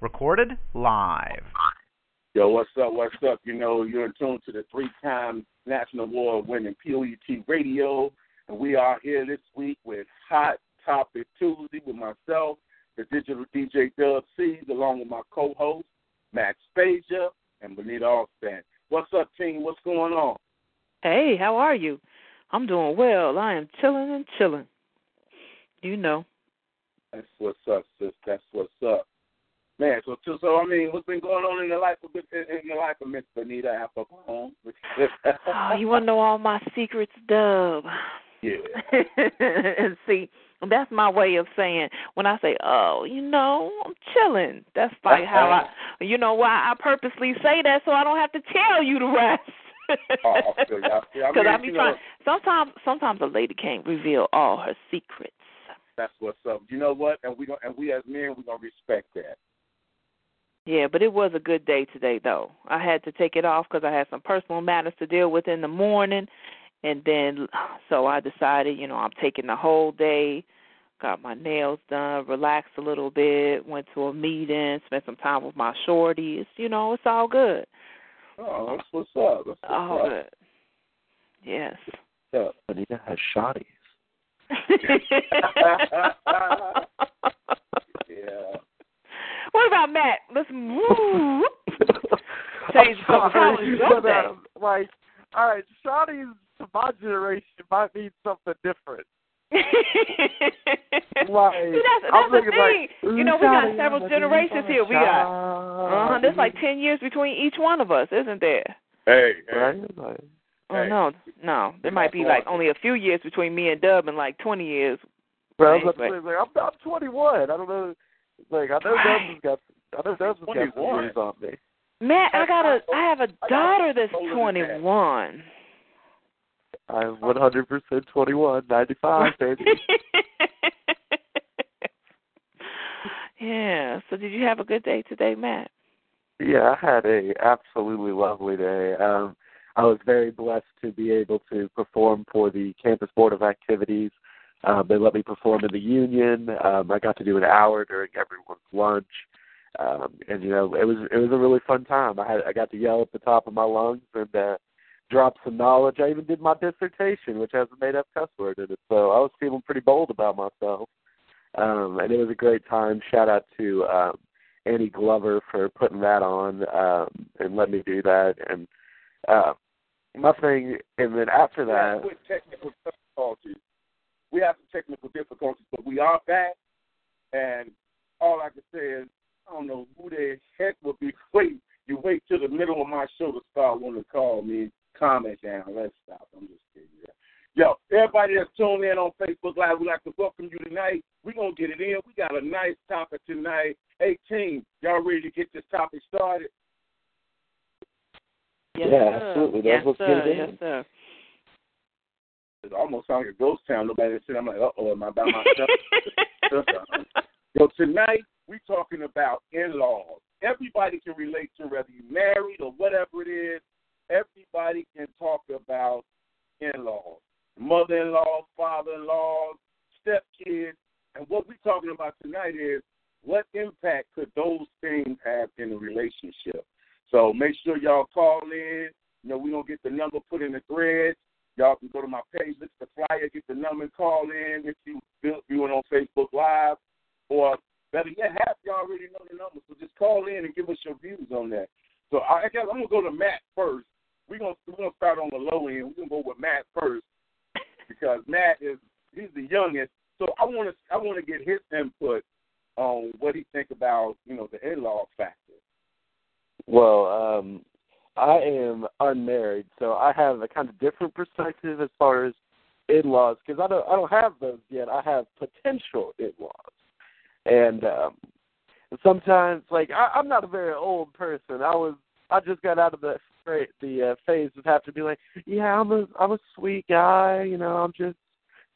Recorded live. Yo, what's up? What's up? You know, you're in tune to the three-time National Award-winning P.O.E.T. Radio, and we are here this week with Hot Topic Tuesday with myself, the digital DJ Dub Seeds, along with my co-host, Max Spager, and Benita Alstead. What's up, team? What's going on? Hey, how are you? I'm doing well. I am chilling and chilling. You know. That's what's up, sis. That's what's up. Man, so I mean, what's been going on in the life of Miss Benita after home? Oh, you want to know all my secrets, Dub? Yeah. And see, that's my way of saying when I say, oh, you know, I'm chilling. That's like how I, you know, why I purposely say that so I don't have to tell you the rest. Oh, I feel. Because I be trying. Sometimes a lady can't reveal all her secrets. That's what's up. You know what? And we as men, we're gonna respect that. Yeah, but it was a good day today, though. I had to take it off because I had some personal matters to deal with in the morning. And then, so I decided, you know, I'm taking the whole day, got my nails done, relaxed a little bit, went to a meeting, spent some time with my shorties. You know, it's all good. Oh, that's what's up. That's what's all good. Yes. Yeah, Benita has shorties. Yeah. What about Matt? Listen, woo. Sage, how was your day? Like, all right, shawty's to my generation might mean something different. Like, see, that's the thing. Like, you know, we got several generations here. We got, there's like 10 years between each one of us, isn't there? Hey. Right? Like, oh, hey. No. There might be like only a few years between me and Dub and like 20 years. Bro, I'm 21. I don't know. Like, I know Dub's got some years on me. Matt, I have a daughter that's 21. I'm 100% 21, 95, baby. Yeah. So did you have a good day today, Matt? Yeah, I had a absolutely lovely day. I was very blessed to be able to perform for the Campus Board of Activities. They let me perform in the union. I got to do an hour during everyone's lunch. And, you know, it was a really fun time. I got to yell at the top of my lungs and drop some knowledge. I even did my dissertation, which has a made-up cuss word in it. So I was feeling pretty bold about myself. And it was a great time. Shout out to Annie Glover for putting that on and letting me do that. And and then after that... We have some technical difficulties, but we are back, and all I can say is, I don't know who the heck would be waiting. You wait till the middle of my show to start wanting to call me, comment down. Let's stop. I'm just kidding. Yeah. Yo, everybody that's tuned in on Facebook Live, we'd like to welcome you tonight. We're going to get it in. We got a nice topic tonight. Hey, team, y'all ready to get this topic started? Yes, yeah, sir. Absolutely. That's what's good. Yes, sir. It almost sounds like a ghost town. Nobody said, I'm like, uh-oh, am I by myself? So tonight, we're talking about in-laws. Everybody can relate to whether you're married or whatever it is. Everybody can talk about in-laws, mother-in-law, father-in-law, stepkids. And what we're talking about tonight is what impact could those things have in a relationship? So make sure y'all call in. You know, we're going to get the number put in the thread. Y'all can go to my page, look at the flyer, get the number, and call in if you viewing on Facebook Live. Or better yet, half y'all already know the number, so just call in and give us your views on that. So I guess I'm going to go to Matt first. We're gonna start on the low end. We're going to go with Matt first because Matt he's the youngest. So I want to get his input on what he think about, you know, the in-law factor. Well, I am unmarried, so I have a kind of different perspective as far as in-laws, because I don't have those yet. I have potential in-laws. And sometimes, like, I'm not a very old person. I just got out of the phase of having to be like, yeah, I'm a sweet guy, you know, I'm just,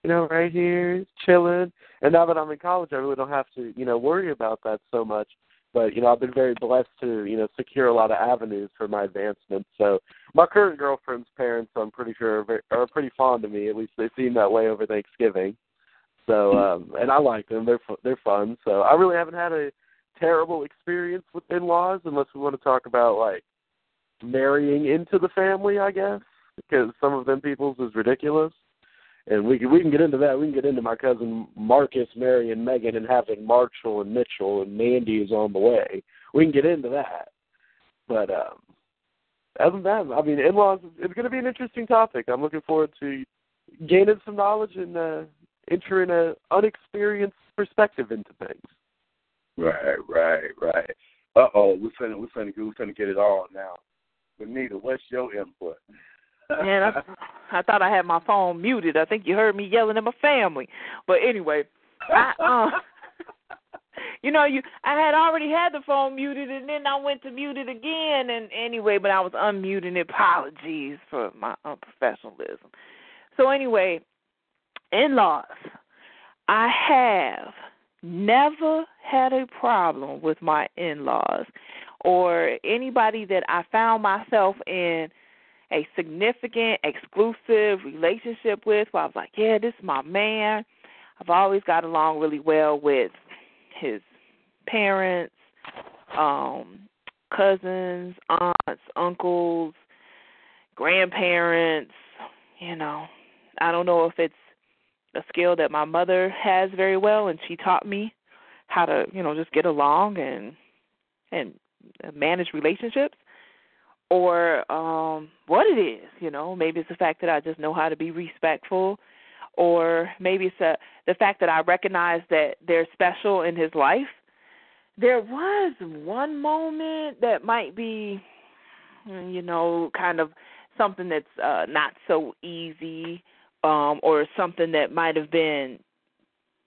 you know, right here, chilling. And now that I'm in college, I really don't have to, you know, worry about that so much. But, you know, I've been very blessed to, you know, secure a lot of avenues for my advancement. So my current girlfriend's parents, I'm pretty sure, are pretty fond of me. At least they seem that way over Thanksgiving. So, and I like them. They're fun. So I really haven't had a terrible experience with in-laws, unless we want to talk about, like, marrying into the family, I guess, because some of them people's is ridiculous. And we can get into that. We can get into my cousin Marcus marrying Megan and having Marshall and Mitchell, and Mandy is on the way. We can get into that. But other than that, I mean, in-laws, it's going to be an interesting topic. I'm looking forward to gaining some knowledge and entering an unexperienced perspective into things. Right. Uh-oh, we're finna get it all now. Benita, what's your input? Man, I thought I had my phone muted. I think you heard me yelling at my family. But anyway, I had already had the phone muted, and then I went to mute it again. And anyway, but I was unmuting it. Apologies for my unprofessionalism. So anyway, in-laws, I have never had a problem with my in-laws or anybody that I found myself in a significant, exclusive relationship with, where I was like, yeah, this is my man. I've always got along really well with his parents, cousins, aunts, uncles, grandparents. You know, I don't know if it's a skill that my mother has very well, and she taught me how to, you know, just get along and manage relationships. Or what it is, you know. Maybe it's the fact that I just know how to be respectful, or maybe it's the fact that I recognize that they're special in his life. There was one moment that might be, you know, kind of something that's not so easy, or something that might have been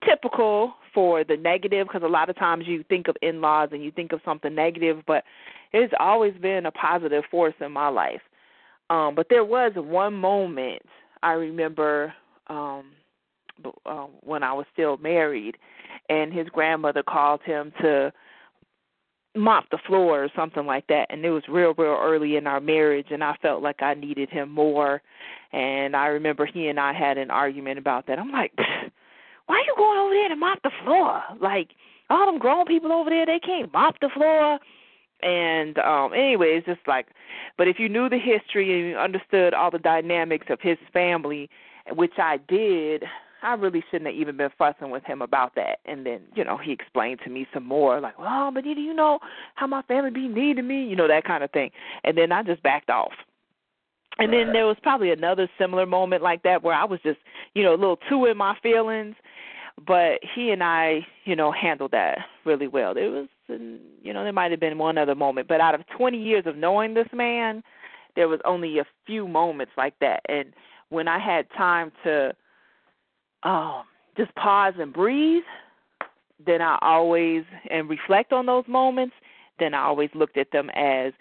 typical for the negative, because a lot of times you think of in-laws and you think of something negative, but it's always been a positive force in my life. But there was one moment I remember when I was still married, and his grandmother called him to mop the floor or something like that, and it was real, real early in our marriage, and I felt like I needed him more. And I remember he and I had an argument about that. I'm like, why are you going over there to mop the floor? Like, all them grown people over there, they can't mop the floor. And anyway, it's just like, but if you knew the history and you understood all the dynamics of his family, which I did, I really shouldn't have even been fussing with him about that. And then, you know, he explained to me some more, like, well, but you know how my family be needing me, you know, that kind of thing. And then I just backed off. And then there was probably another similar moment like that where I was just, you know, a little too in my feelings. But he and I, you know, handled that really well. It was, you know, there might have been one other moment. But out of 20 years of knowing this man, there was only a few moments like that. And when I had time to just pause and breathe, then I always, and reflect on those moments, then I always looked at them as,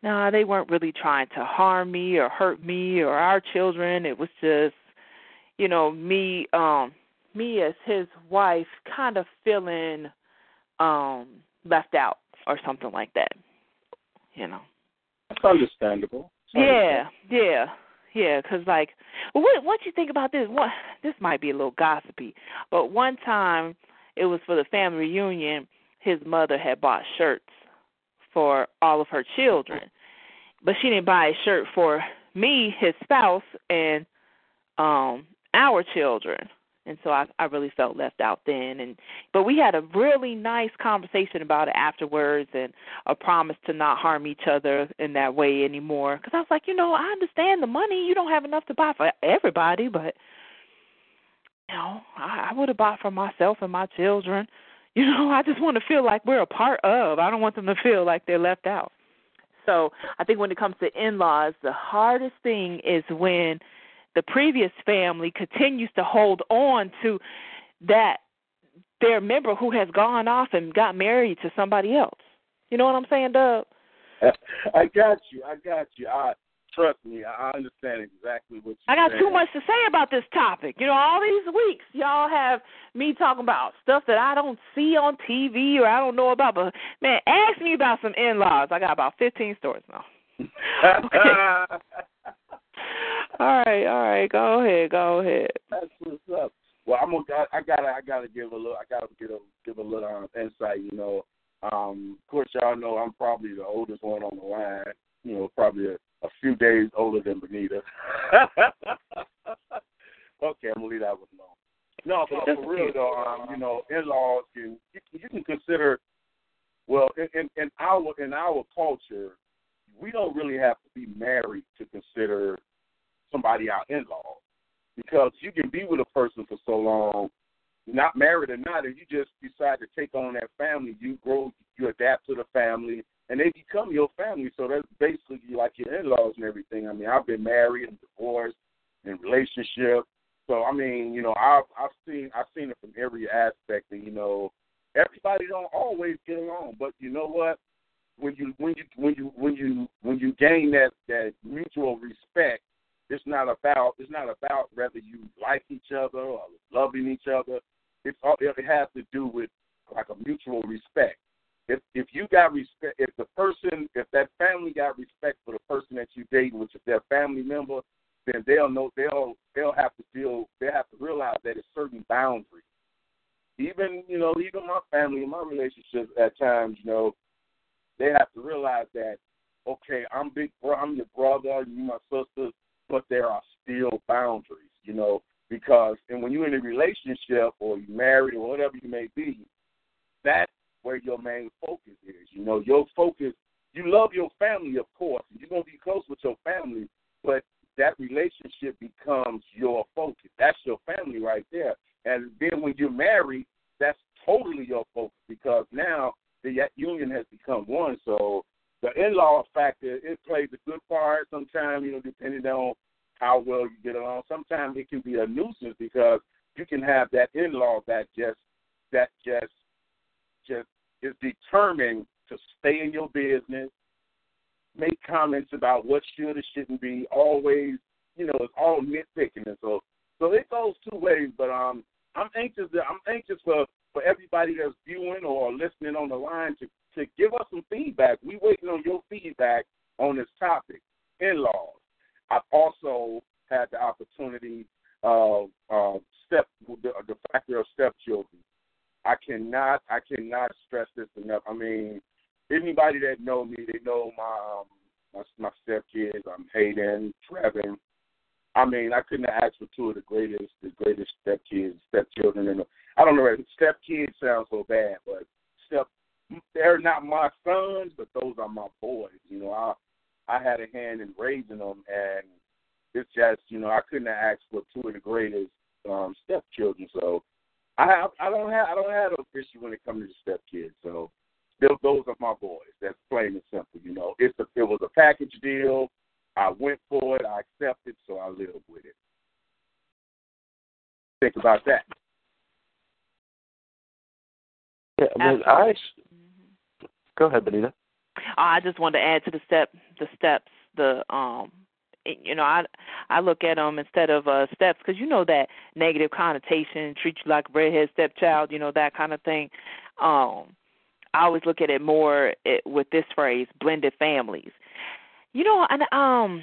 no, they weren't really trying to harm me or hurt me or our children. It was just, you know, me as his wife kind of feeling left out or something like that, you know. That's understandable. Yeah, because, like, what you think about this? This might be a little gossipy, but one time it was for the family reunion, his mother had bought shirts for all of her children, but she didn't buy a shirt for me, his spouse, and our children. And so I really felt left out then. But we had a really nice conversation about it afterwards, and a promise to not harm each other in that way anymore. Because I was like, you know, I understand the money. You don't have enough to buy for everybody, but, you know, I would have bought for myself and my children. You know, I just want to feel like we're a part of. I don't want them to feel like they're left out. So I think when it comes to in-laws, the hardest thing is when the previous family continues to hold on to that their member who has gone off and got married to somebody else. You know what I'm saying, Doug? I got you. Trust me, I understand exactly what you're saying. I got too much to say about this topic. You know, all these weeks, y'all have me talking about stuff that I don't see on TV or I don't know about. But, man, ask me about some in-laws. I got about 15 stories now. Okay. All right. Go ahead. That's what's up. Well, I gotta give a little insight. You know, of course, y'all know I'm probably the oldest one on the line. You know, probably a few days older than Benita. Okay, I'm gonna leave that one alone. No, but for real though, you know, in-laws you can consider. Well, in our culture, we don't really have to be married to consider somebody our in-law, because you can be with a person for so long, not married or not, and you just decide to take on that family. You grow, you adapt to the family, and they become your family. So that's basically like your in-laws and everything. I mean, I've been married and divorced and relationship. So, I mean, you know, I've seen it from every aspect. And, you know, everybody don't always get along, but you know what? When you gain that mutual respect, it's not about whether you like each other or loving each other. It has to do with like a mutual respect. If you got respect, if that family got respect for the person that you dating, which is their family member, then they'll have to realize that it's certain boundaries. Even, you know, even my family and my relationships at times, you know, they have to realize that, okay, I'm your brother, you my sister, but there are still boundaries, you know, because and when you're in a relationship or you're married or whatever you may be, that's where your main focus is. You know, your focus, you love your family, of course, and you're going to be close with your family, but that relationship becomes your focus. That's your family right there. And then when you're married, that's totally your focus, because now the union has become one. So the in-law factor, it plays a good part sometimes, you know, depending on how well you get along. Sometimes it can be a nuisance, because you can have that in-law that just is determined to stay in your business, make comments about what should or shouldn't be, always, you know, it's all nitpicking. And so it goes two ways, but I'm anxious for everybody that's viewing or listening on the line to give us some feedback. We're waiting on your feedback on this topic, in-laws. I've also had the opportunity of the factor of stepchildren. I cannot stress this enough. I mean, anybody that know me, they know my stepkids. I'm Hayden, Trevin. I mean, I couldn't ask for two of the greatest stepchildren. And I don't know if stepkids sounds so bad, but they're not my sons, but those are my boys. You know, I had a hand in raising them, and it's just, you know, I couldn't ask for two of the greatest stepchildren. So I don't have an issue when it comes to the stepkids. So those are my boys. That's plain and simple. You know, it was a package deal. I went for it. I accepted, so I lived with it. Think about that. Yeah, I mean, go ahead, Benita. I just wanted to add to the steps. You know, I look at them instead of steps, because you know that negative connotation, treat you like a redhead stepchild, you know, that kind of thing. I always look at it more with this phrase, blended families. You know, and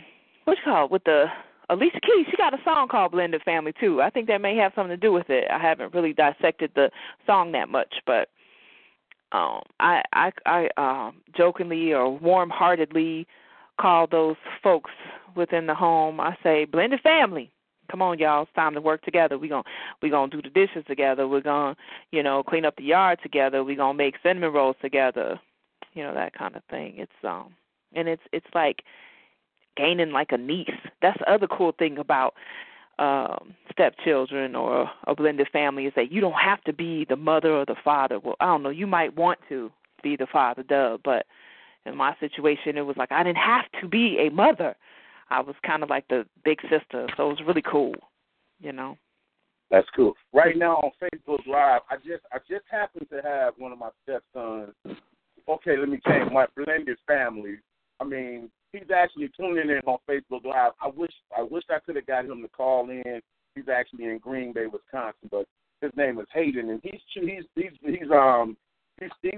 with the Alicia Keys, she got a song called Blended Family too. I think that may have something to do with it. I haven't really dissected the song that much, but I jokingly or warm-heartedly call those folks within the home, I say, blended family. Come on, y'all. It's time to work together. We're gonna do the dishes together. We're gonna, you know, clean up the yard together. We're gonna make cinnamon rolls together. You know, that kind of thing. It's and it's like gaining like a niece. That's the other cool thing about stepchildren or a blended family, is that you don't have to be the mother or the father. Well, I don't know, you might want to be the father, but in my situation, it was like I didn't have to be a mother. I was kind of like the big sister, so it was really cool, you know. That's cool. Right now on Facebook Live, I just happened to have one of my stepsons. Okay, let me change my blended family. I mean, he's actually tuning in on Facebook Live. I wish I could have got him to call in. He's actually in Green Bay, Wisconsin, but his name is Hayden, and he's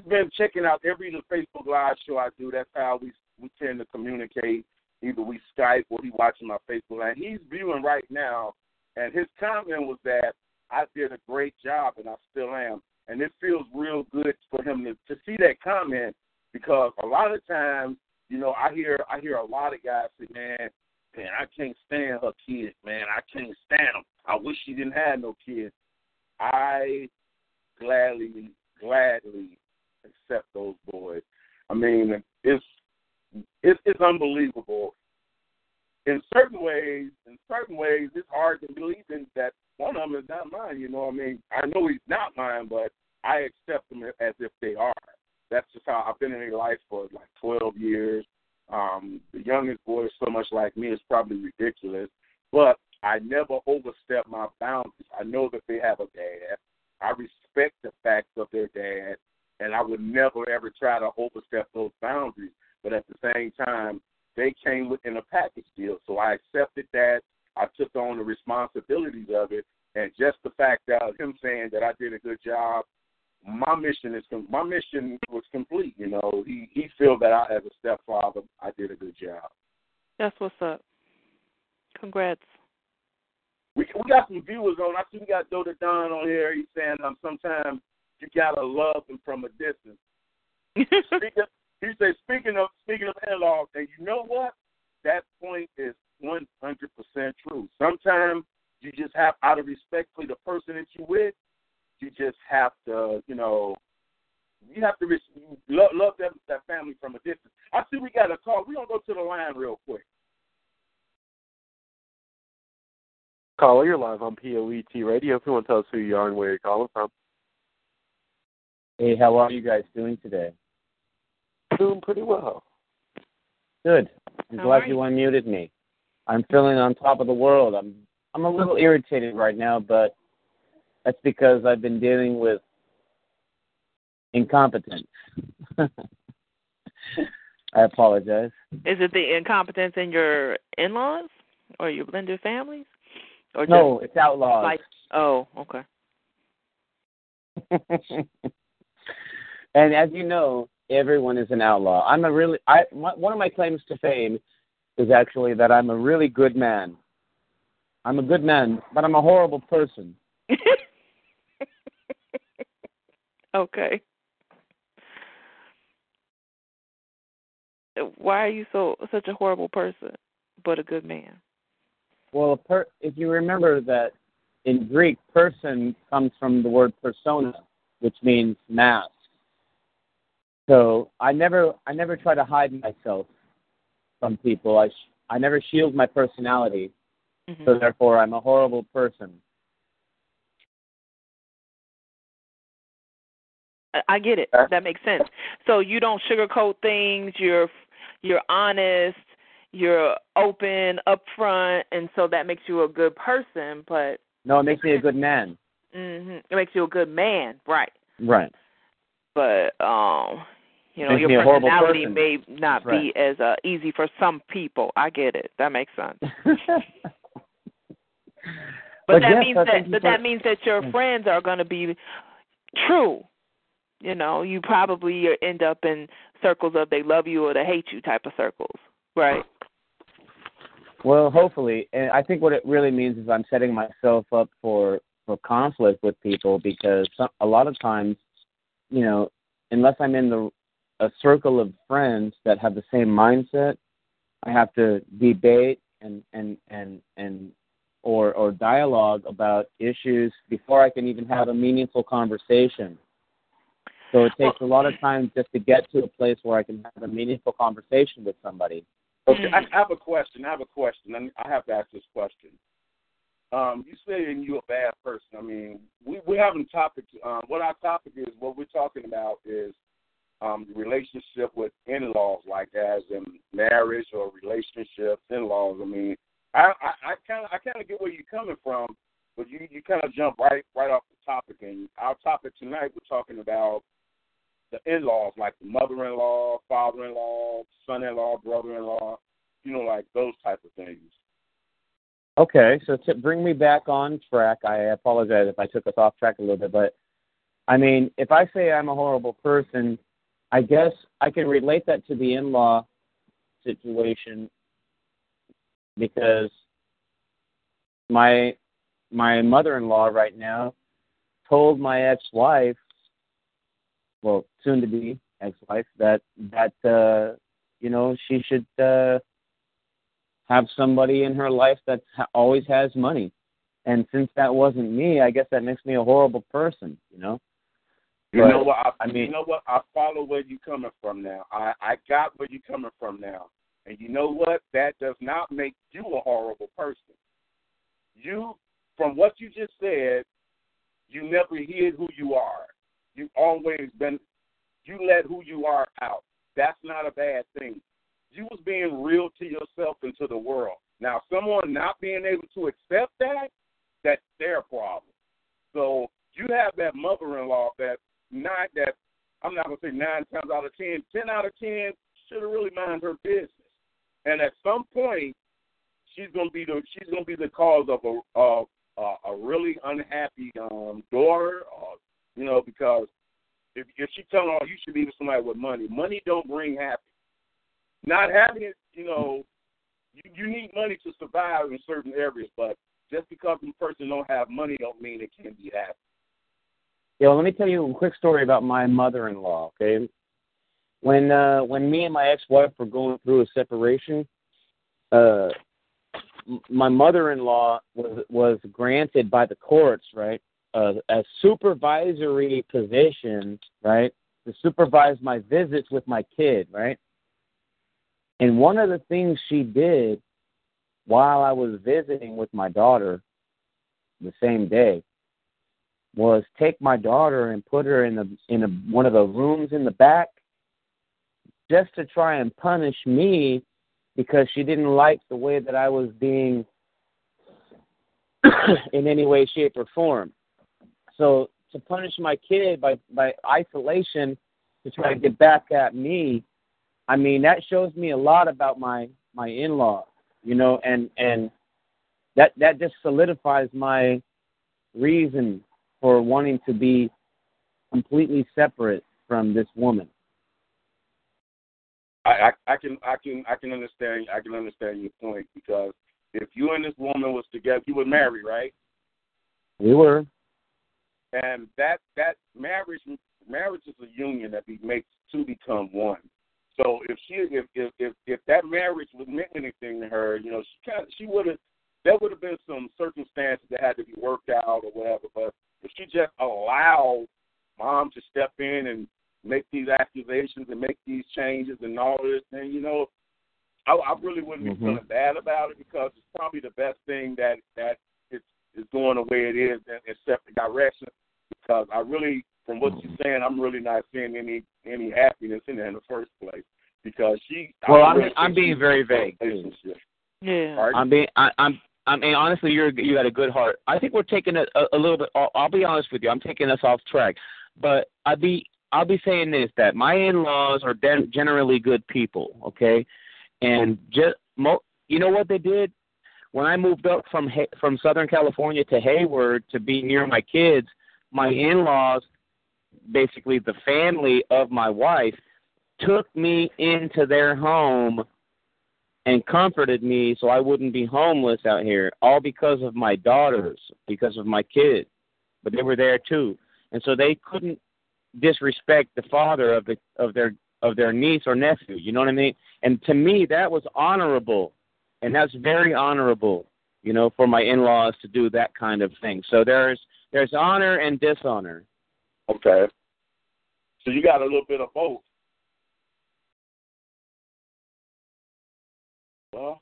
been checking out every Facebook Live show I do. That's how we tend to communicate. Either we Skype or he watching my Facebook Live. He's viewing right now. And his comment was that I did a great job, and I still am. And it feels real good for him to see that comment, because a lot of times, you know, I hear a lot of guys say, man, I can't stand her kids, man. I can't stand them. I wish she didn't have no kids. I gladly accept those boys. I mean, it's unbelievable. In certain ways, it's hard to believe in that one of them is not mine, you know what I mean? I know he's not mine, but I accept them as if they are. That's just how I've been in their life for like 12 years. The youngest boy is so much like me, it's probably ridiculous. But I never overstep my boundaries. I know that they have a dad. I respect the facts of their dad, and I would never, ever try to overstep those boundaries. But at the same time, they came within a package deal, so I accepted that. I took on the responsibilities of it, and just the fact that him saying that I did a good job, my mission was complete. You know, he feels that I, as a stepfather, I did a good job. That's what's up. Congrats. We got some viewers on. I see we got Doda Don on here. He's saying sometimes you gotta love them from a distance. He said, speaking of in-laws, and you know what? That point is 100% true. Sometimes you just have, out of respect for the person that you're with, you just have to, you know, you have to love that family from a distance. I see we got a call. We're going to go to the line real quick. Caller, you're live on P.O.E.T. Radio. If you want to tell us who you are and where you're calling from. Hey, how are you guys doing today? Doing pretty well. Good. I'm glad you unmuted me. I'm feeling on top of the world. I'm a little irritated right now, but that's because I've been dealing with incompetence. I apologize. Is it the incompetence in your in-laws or your blended families? Or no, it's outlaws. Oh, okay. And as you know, everyone is an outlaw. One of my claims to fame is actually that I'm a really good man. I'm a good man, but I'm a horrible person. Okay. Why are you such a horrible person, but a good man? Well, if you remember that in Greek, person comes from the word persona, which means mask. So I never try to hide myself from people. I never shield my personality, So therefore I'm a horrible person. I get it. That makes sense. So you don't sugarcoat things. You're honest. You're open, upfront, and so that makes you a good person. But no, it makes me a good man. Mm-hmm. It makes you a good man, right? Right. But you know, your personality may not be as easy for some people. I get it. That makes sense. That means that your friends are going to be true. You know, you probably end up in circles of they love you or they hate you type of circles, right? Well, hopefully. And I think what it really means is I'm setting myself up for conflict with people, because a lot of times, you know, unless I'm in a circle of friends that have the same mindset, I have to debate and or dialogue about issues before I can even have a meaningful conversation. So it takes a lot of time just to get to a place where I can have a meaningful conversation with somebody. Okay, I have a question. I have to ask this question. You saying you're a bad person. I mean, we're having topics. What our topic is, what we're talking about is relationship with in-laws like that, as in marriage or relationships, in-laws. I mean, I kind of get where you're coming from, but you kind of jump right off the topic. And our topic tonight, we're talking about the in-laws, like the mother-in-law, father-in-law, son-in-law, brother-in-law, you know, like those type of things. Okay, so to bring me back on track, I apologize if I took us off track a little bit, but, I mean, if I say I'm a horrible person, I guess I can relate that to the in-law situation because my mother-in-law right now told my ex-wife, well, soon-to-be ex-wife, that you know, she should have somebody in her life that always has money. And since that wasn't me, I guess that makes me a horrible person, you know? But, you know what? I follow where you're coming from now. I got where you're coming from now. And you know what? That does not make you a horrible person. You, from what you just said, you never hid who you are. You've always been, you let who you are out. That's not a bad thing. You was being real to yourself and to the world. Now, someone not being able to accept that, that's their problem. So you have that mother-in-law that I'm not going to say 9 times out of 10, 10 out of 10 should have really minded her business. And at some point, she's going to be the cause of a really unhappy daughter, or, you know, because if she telling her you should be with somebody with money, money don't bring happiness. Not having it, you know, you need money to survive in certain areas, but just because a person don't have money don't mean it can't be happy. Yeah, well, let me tell you a quick story about my mother-in-law, okay? When me and my ex-wife were going through a separation, my mother-in-law was granted by the courts, right, a supervisory position, right, to supervise my visits with my kid, right? And one of the things she did while I was visiting with my daughter the same day was take my daughter and put her in one of the rooms in the back just to try and punish me because she didn't like the way that I was being in any way, shape, or form. So to punish my kid by isolation to try to get back at me, I mean, that shows me a lot about my in-law, you know, and that just solidifies my reason for wanting to be completely separate from this woman. I can understand your point, because if you and this woman was together, you were married, right? We were. And that marriage is a union that makes two become one. So if that marriage would meant anything to her, you know, there would have been some circumstances that had to be worked out or whatever. But if she just allowed mom to step in and make these accusations and make these changes and all this, then, you know, I really wouldn't be feeling bad about it, because it's probably the best thing that it's going the way it is and accept the direction. Because I really, from what you're saying, I'm really not seeing any happiness in there in the first place, because she. Well, I'm being very vague. Yeah. Right? I mean, honestly, you got a good heart. I think we're taking a little bit. I'll be honest with you. I'm taking us off track, but I'll be saying this, that my in-laws are generally good people, okay, and just you know what they did when I moved up from Southern California to Hayward to be near my kids. My in-laws, basically the family of my wife, took me into their home and comforted me so I wouldn't be homeless out here, all because of my daughters, because of my kids. But they were there too. And so they couldn't disrespect the father of their niece or nephew, you know what I mean? And to me, that was honorable, and that's very honorable, you know, for my in-laws to do that kind of thing. So there's honor and dishonor. Okay. So you got a little bit of both. Well,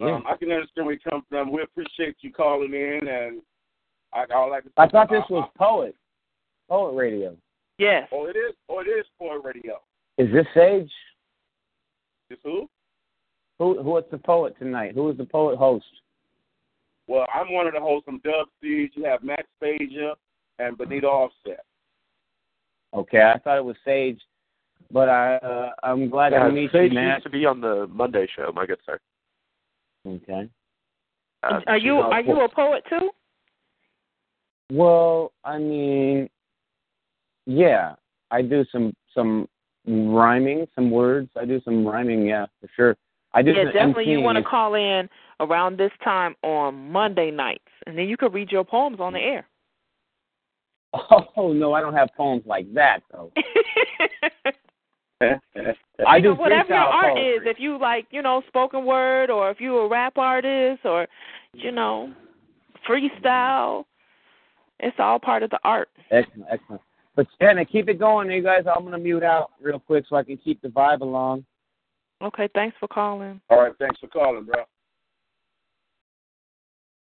I can understand where you come from. We appreciate you calling in, and I like to. I thought this was P.O.E.T. Radio. Yes. Oh, it is P.O.E.T. Radio. Is this Sage? This who? Who is the P.O.E.T. tonight? Who is the P.O.E.T. host? Well, I'm one of the hosts from Dub Seeds. You have Max Spager and Benita Alstead. Okay, I thought it was Sage, but I'm glad to meet you, man. Sage used to be on the Monday show, my good sir. Okay. Are you a P.O.E.T. too? Well, I mean, yeah, I do some rhyming, some words. I do some rhyming, yeah, for sure. Definitely you want to call in around this time on Monday nights, and then you could read your poems on the air. Oh, no, I don't have poems like that, though. I do whatever your art poetry is, if you like, spoken word, or if you're a rap artist, or, freestyle, it's all part of the art. Excellent. But, Tiana, keep it going, you guys. I'm going to mute out real quick so I can keep the vibe along. Okay, thanks for calling. All right, thanks for calling, bro.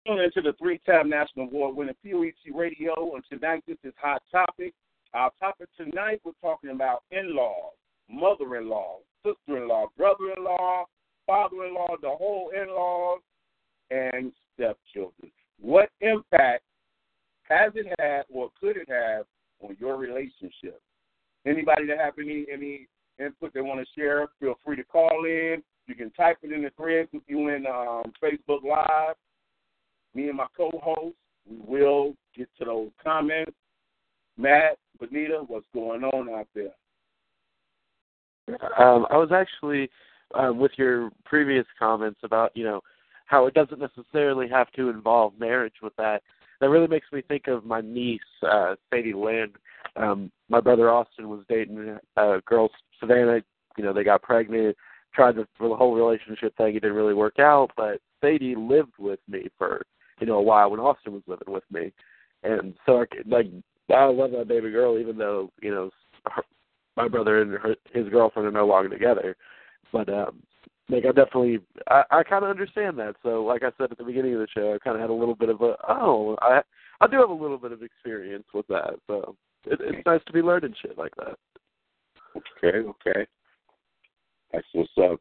Tuning into the 3-time National Award-winning P.O.E.T. Radio, and tonight this is Hot Topic. Our topic tonight, we're talking about in-laws, mother-in-law, sister-in-law, brother-in-law, father-in-law, the whole in-laws, and stepchildren. What impact has it had or could it have on your relationship? Anybody that have any input they want to share, feel free to call in. You can type it in the threads if you're in Facebook Live. Me and my co-host, we will get to those comments. Matt, Benita, what's going on out there? I was actually with your previous comments about, how it doesn't necessarily have to involve marriage with that. That really makes me think of my niece, Sadie Lynn. My brother Austin was dating a girl, Savannah. They got pregnant, tried the whole relationship thing. It didn't really work out, but Sadie lived with me for, a while when Austin was living with me. And so, I love that baby girl, even though, my brother and his girlfriend are no longer together. But, I kind of understand that. So, like I said at the beginning of the show, I kind of had a little bit of I do have a little bit of experience with that. So, it's nice to be learning shit like that. Okay. That's what's up.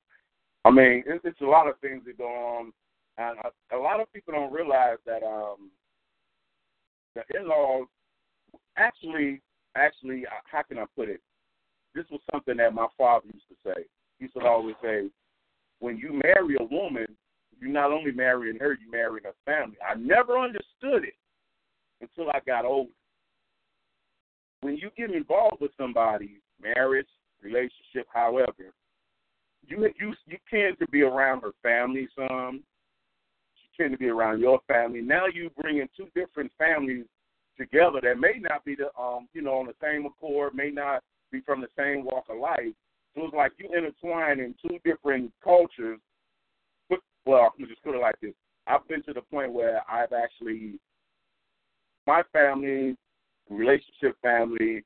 I mean, it's a lot of things that go on, and a lot of people don't realize that the in-laws actually, how can I put it? This was something that my father used to say. He used to always say, when you marry a woman, you're not only marrying her, you're marrying her family. I never understood it until I got older. When you get involved with somebody, marriage, relationship, however, you tend to be around her family some. She tend to be around your family. Now you bring in two different families together that may not be on the same accord, may not be from the same walk of life. So it's like you intertwine in two different cultures. Well, let me just put it like this. I've been to the point where I've actually, my family, relationship family,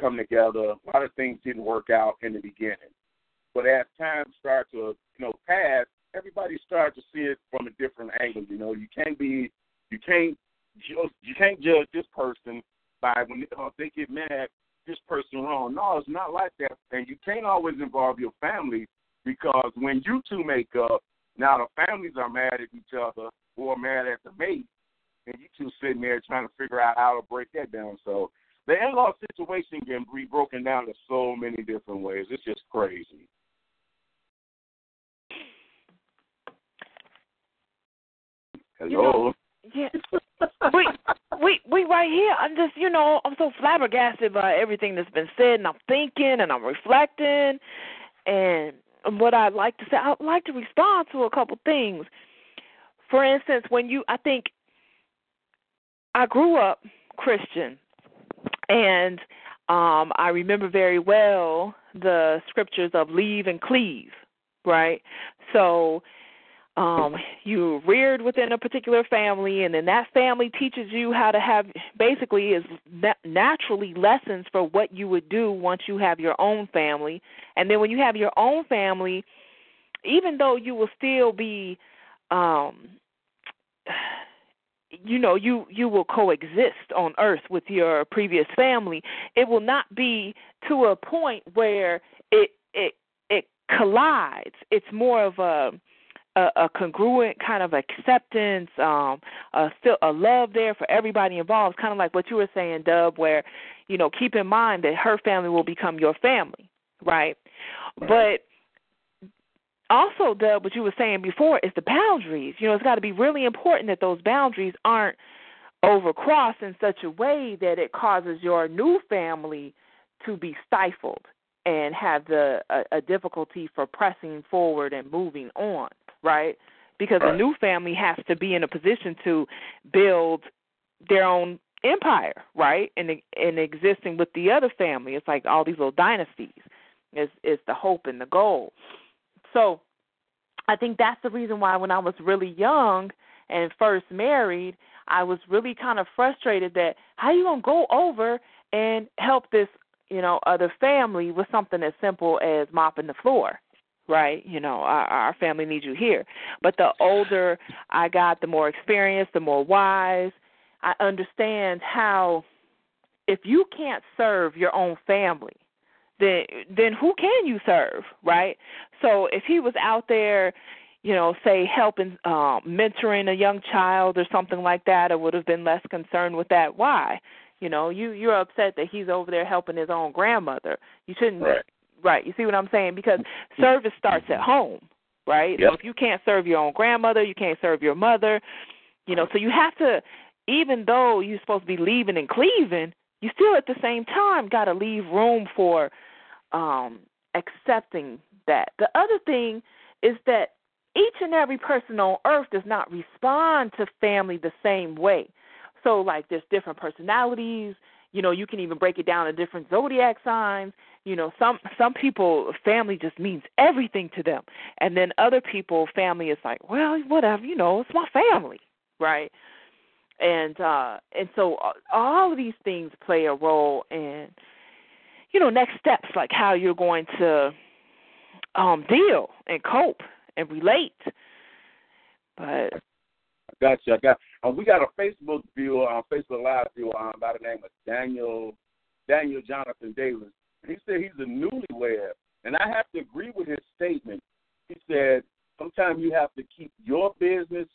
come together. A lot of things didn't work out in the beginning. But as time starts to, pass, everybody starts to see it from a different angle. You can't judge this person by when they get mad, this person wrong. No, it's not like that. And you can't always involve your family, because when you two make up, now the families are mad at each other or mad at the mate, and you two sitting there trying to figure out how to break that down. So the in-law situation can be broken down in so many different ways. It's just crazy. Hello. We right here. I'm just, I'm so flabbergasted by everything that's been said, and I'm thinking and I'm reflecting, and what I'd like to say, I'd like to respond to a couple things. For instance, I grew up Christian, and I remember very well the scriptures of leave and cleave, right? So you're reared within a particular family, and then that family teaches you how to have, basically is naturally lessons for what you would do once you have your own family. And then when you have your own family, even though you will still be you know, you will coexist on earth with your previous family, it will not be to a point where it collides. It's more of a congruent kind of acceptance, still a love there for everybody involved, kind of like what you were saying, Dub, where, you know, keep in mind that her family will become your family, right? Right. But also, Dub, what you were saying before is the boundaries. You know, it's got to be really important that those boundaries aren't overcrossed in such a way that it causes your new family to be stifled and have a difficulty for pressing forward and moving on. Right, because a new family has to be in a position to build their own empire, right, and existing with the other family. It's like all these little dynasties is the hope and the goal. So I think that's the reason why when I was really young and first married, I was really kind of frustrated that how you going to go over and help this, you know, other family with something as simple as mopping the floor. Right, you know, our family needs you here. But the older I got, the more experienced, the more wise, I understand how if you can't serve your own family, then who can you serve, right? So if he was out there, you know, say helping, mentoring a young child or something like that, I would have been less concerned with that. Why? You know, you're upset that he's over there helping his own grandmother. You shouldn't. Right. Right, you see what I'm saying? Because service starts at home, right? Yep. So if you can't serve your own grandmother, you can't serve your mother, you know, so you have to, even though you're supposed to be leaving and cleaving, you still at the same time got to leave room for accepting that. The other thing is that each and every person on earth does not respond to family the same way. So, like, there's different personalities. You know, you can even break it down to different zodiac signs. You know, some people, family just means everything to them. And then other people, family is like, well, whatever, you know, it's my family, right? And so all of these things play a role in, you know, next steps, like how you're going to deal and cope and relate. But we got a Facebook viewer, Facebook Live viewer by the name of Daniel Jonathan Davis. He said he's a newlywed, and I have to agree with his statement. He said sometimes you have to keep your business,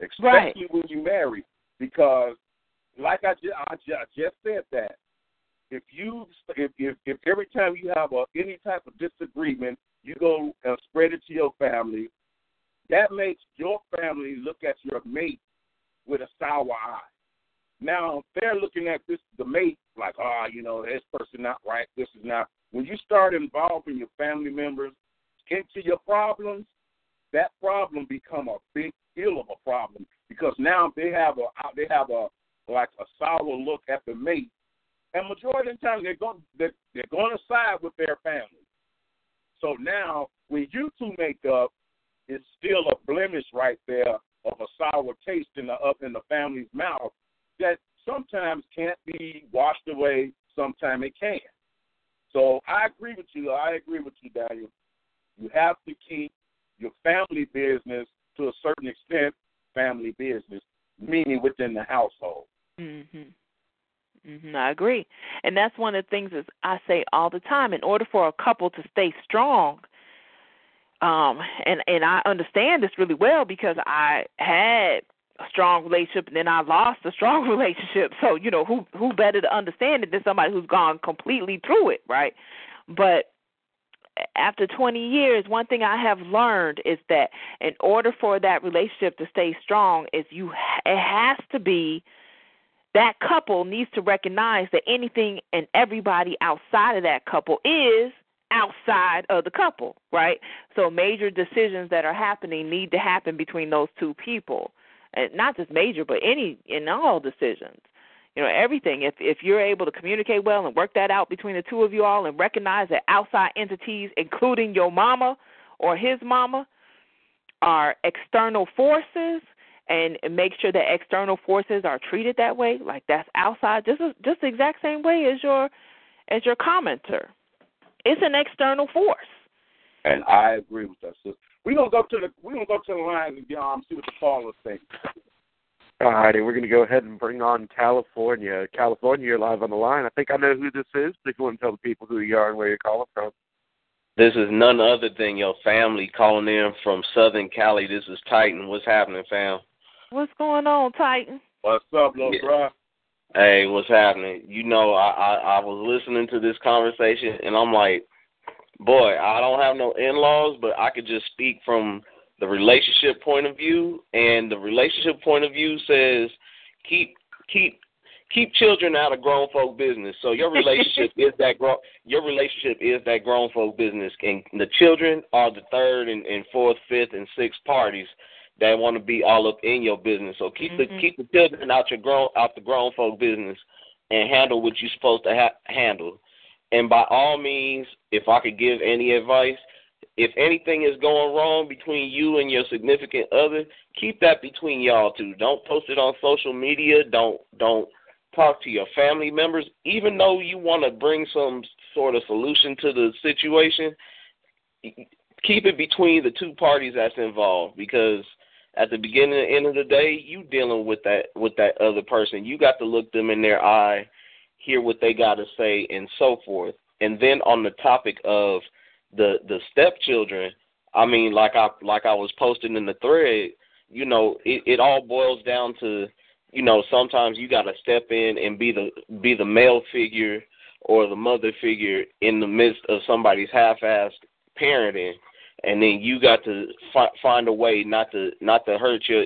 especially when you marry, because like I just said that if every time you have any type of disagreement, you go and spread it to your family, that makes your family look at your mate with a sour eye. Now, they're looking at the mate, like, you know, this person not right, this is not. When you start involving your family members into your problems, that problem become a big deal of a problem because now they have a sour look at the mate. And majority of the time, they're going to side with their family. So now, when you two make up, it's still a blemish right there of a sour taste in the family's mouth. That sometimes can't be washed away, sometimes it can. So I agree with you, Daniel. You have to keep your family business to a certain extent, family business, meaning within the household. Mm-hmm, I agree. And that's one of the things that I say all the time. In order for a couple to stay strong, and I understand this really well because I had a strong relationship, and then I lost a strong relationship. So, you know, who better to understand it than somebody who's gone completely through it, right? But after 20 years, one thing I have learned is that in order for that relationship to stay strong, it has to be that couple needs to recognize that anything and everybody outside of that couple is outside of the couple, right? So major decisions that are happening need to happen between those two people. And not just major, but any and all decisions, you know, everything. If you're able to communicate well and work that out between the two of you all and recognize that outside entities, including your mama or his mama, are external forces and make sure that external forces are treated that way, like that's outside, just the exact same way as your commenter. It's an external force. And I agree with that, sister. We're going to go to the lines and see what the callers think. All righty, we're going to go ahead and bring on California. California, you're live on the line. I think I know who this is, but if you want to tell the people who you are and where you're calling from. This is none other than your family calling in from Southern Cali. This is Titan. What's happening, fam? What's going on, Titan? What's up, little bro? Hey, what's happening? You know, I was listening to this conversation, and I'm like, boy, I don't have no in-laws, but I could just speak from the relationship point of view, and the relationship point of view says keep children out of grown folk business. So your relationship is that grown folk business, and the children are the third and fourth, fifth, and sixth parties that want to be all up in your business. So keep the children out the grown folk business, and handle what you're supposed to handle. And by all means, if I could give any advice, if anything is going wrong between you and your significant other, keep that between y'all two. Don't post it on social media. Don't talk to your family members. Even though you want to bring some sort of solution to the situation, keep it between the two parties that's involved, because at the beginning and end of the day, you dealing with that other person. You got to look them in their eye, hear what they got to say, and so forth. And then on the topic of the stepchildren, I mean, like I was posting in the thread, you know, it all boils down to, you know, sometimes you got to step in and be the male figure or the mother figure in the midst of somebody's half-assed parenting, and then you got to find a way not to hurt your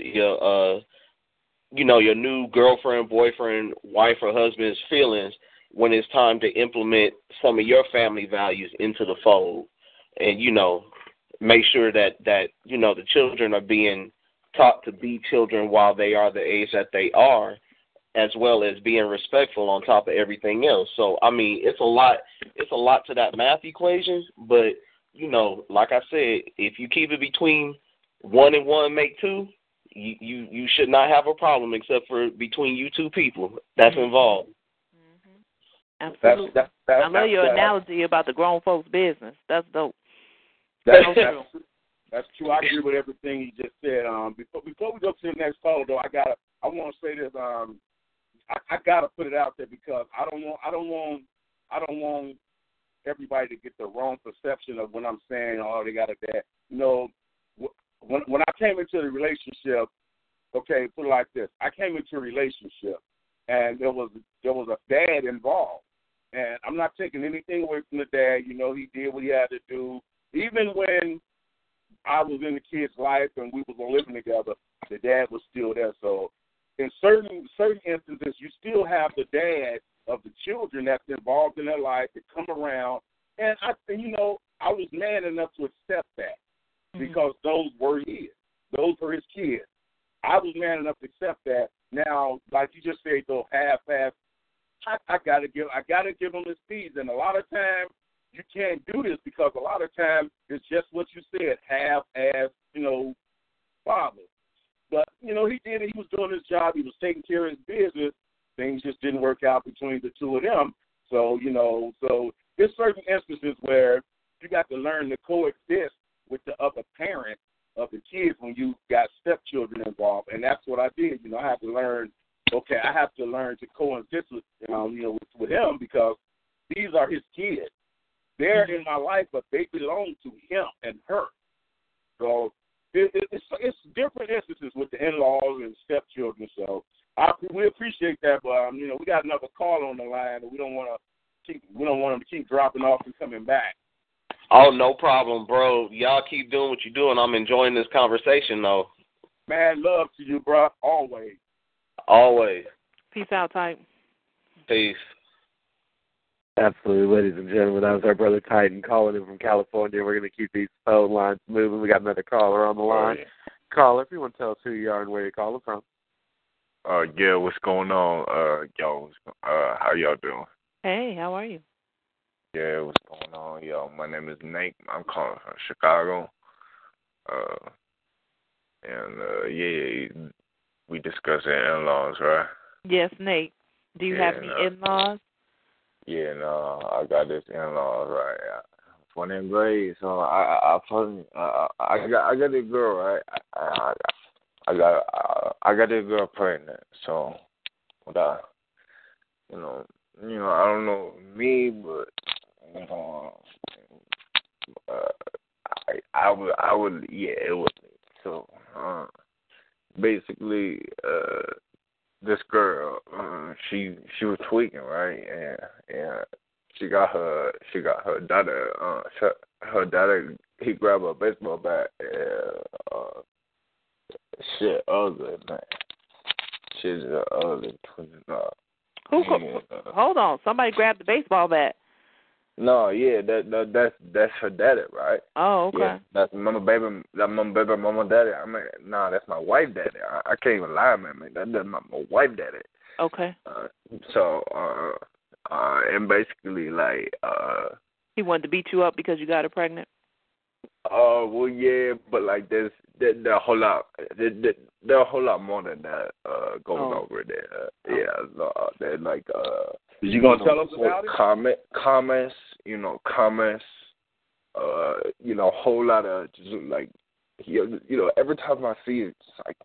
you know, your new girlfriend, boyfriend, wife, or husband's feelings when it's time to implement some of your family values into the fold. And, you know, make sure that you know, the children are being taught to be children while they are the age that they are, as well as being respectful on top of everything else. So, I mean, it's a lot to that math equation, but, you know, like I said, if you keep it between one and one make two, you should not have a problem except for between you two people that's involved. Absolutely. I love your analogy about the grown folks' business. That's dope. That's true. I agree with everything you just said. Before we go to the next call, though, I want to say this. I gotta put it out there because I don't want everybody to get the wrong perception of what I'm saying. Oh, they got it bad. You know, when I came into the relationship, okay, put it like this. I came into a relationship, and there was a dad involved. And I'm not taking anything away from the dad. You know, he did what he had to do. Even when I was in the kid's life and we was living together, the dad was still there. So in certain instances, you still have the dad of the children that's involved in their life to come around. And, I was man enough to accept that because those were his. Those were his kids. I was man enough to accept that. Now, like you just said, though, half-ass, I gotta give them his fees, and a lot of times you can't do this because a lot of times it's just what you said, half-ass, you know, father. But you know, he did it. He was doing his job. He was taking care of his business. Things just didn't work out between the two of them. So you know, there's certain instances where you got to learn to coexist with the other parent of the kids when you got stepchildren involved, and that's what I did. You know, I had to learn. Okay, I have to learn to coexist with him because these are his kids. They're in my life, but they belong to him and her. So it's different instances with the in-laws and stepchildren. So we appreciate that, but we got another call on the line, and we don't want them to keep dropping off and coming back. Oh, no problem, bro. Y'all keep doing what you're doing. I'm enjoying this conversation, though. Man, love to you, bro. Always. Always. Peace out, Titan. Peace. Absolutely, ladies and gentlemen. That was our brother Titan calling in from California. We're going to keep these phone lines moving. We got another caller on the line. Oh, yeah. Caller, if you want to tell us who you are and where you're calling from. Yeah, what's going on, y'all? How y'all doing? Hey, how are you? Yeah, what's going on, y'all? My name is Nate. I'm calling from Chicago. We discussing in-laws, right? Yes, Nate. Do you have any in-laws? Yeah, no, I got this in-laws, right? When they raised, so I got this girl, right? I I got this girl pregnant, so without, I don't know me, but I would yeah, it was me. So basically, this girl, she was tweaking, right, and she got her daughter, her daughter, he grabbed her baseball bat and shit ugly, man. She's an ugly twin. Hold on, somebody grabbed the baseball bat. No, yeah, that's her daddy, right? Oh, okay. Yeah, that's mama, baby, daddy. I mean, nah, that's my wife, daddy. I can't even lie, man. That's my wife, daddy. Okay. So, and basically, like, he wanted to beat you up because you got her pregnant. Oh, well, yeah, but like there's a whole lot more than that going over there. Is you gonna tell us about it? Comments. A whole lot of just like, every time I see it, it's like,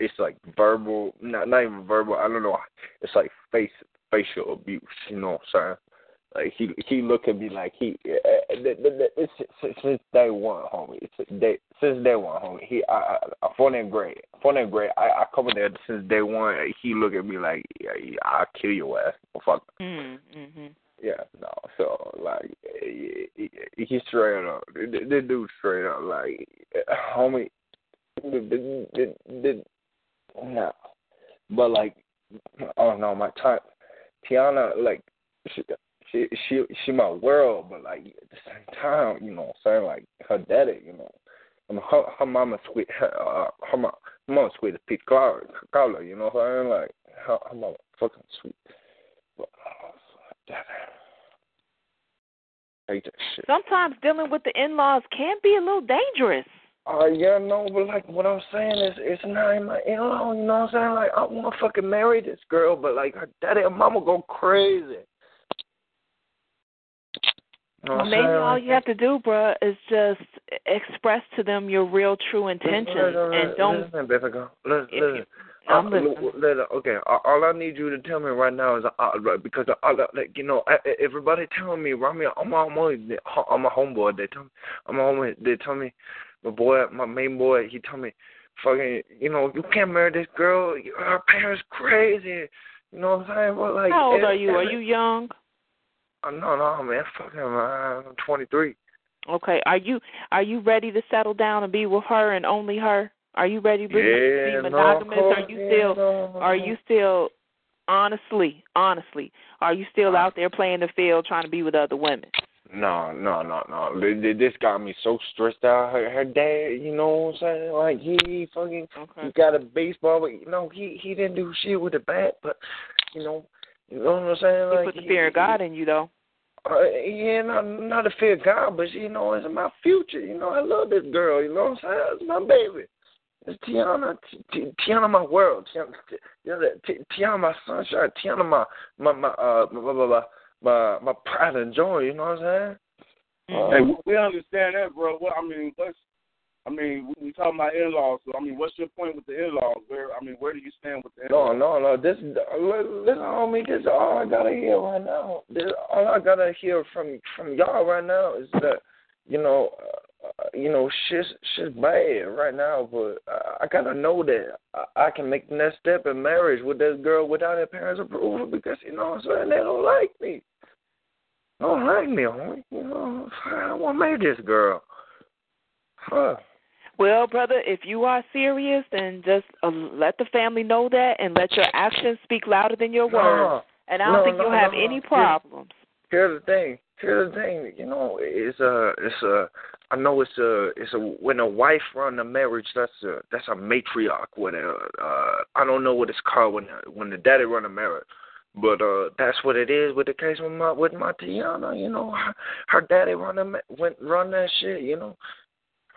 it's like verbal, not even verbal. I don't know. It's like facial abuse. You know what I'm saying? Like he look at me like it's since day one, homie. He fourth in grade. I come in there since day one. He look at me like I'll kill your ass, motherfucker. Mm-hmm. Yeah, no. So like he straight up, the dude straight up like, homie, no. But like, oh no, my time, Tiana, like she. She my world, but like at the same time, like her daddy, I mean, her mama sweet, her mama sweet as Pete Clark, you know what I'm saying? Like her mama fucking sweet, but daddy, I hate that shit. Sometimes dealing with the in-laws can be a little dangerous. Yeah, no, but like what I'm saying is, it's not in my in-law, you know what I'm saying? Like I want to fucking marry this girl, but like her daddy and mama go crazy. Well, maybe all you have to do, bruh, is just express to them your real, true intentions, and don't. Listen, I'm listening. Okay, all I need you to tell me right now is, because everybody telling me, Rami, I'm a homeboy. They tell me, my boy, my main boy, he tell me, fucking, you can't marry this girl. Her parents crazy. You know what I'm saying? But like, how old are you? Are you young? No, man, fucking, I'm 23. Okay, are you ready to settle down and be with her and only her? Are you ready to be monogamous? Are you still honestly out there playing the field trying to be with other women? No. This got me so stressed out. Her dad, you know what I'm saying? Like he fucking he got a baseball, but he didn't do shit with the bat, but you know what I'm saying? Like, you put the fear of God in you, though. Yeah, not the fear of God, but, it's my future. I love this girl. You know what I'm saying? It's my baby. It's Tiana. Tiana, my world. Tiana, my sunshine. Tiana, my pride and joy. You know what I'm saying? Mm-hmm. Hey, we understand that, bro. We talking about in-laws. So, what's your point with the in-laws? Where do you stand with the in-laws? No. This homie, this is all I gotta hear right now. All I gotta hear from y'all right now is that, shit's bad right now. But I gotta know that I can make the next step in marriage with this girl without her parents' approval, because they don't like me. Homie. I want to marry this girl. Huh. Well, brother, if you are serious, then just let the family know that and let your actions speak louder than your words. And I don't think you'll have any problems. Here's the thing. I know it's a when a wife run a marriage, that's a matriarch. I don't know what it's called when the daddy run a marriage. But that's what it is with the case with my Tiana. Her daddy run that shit.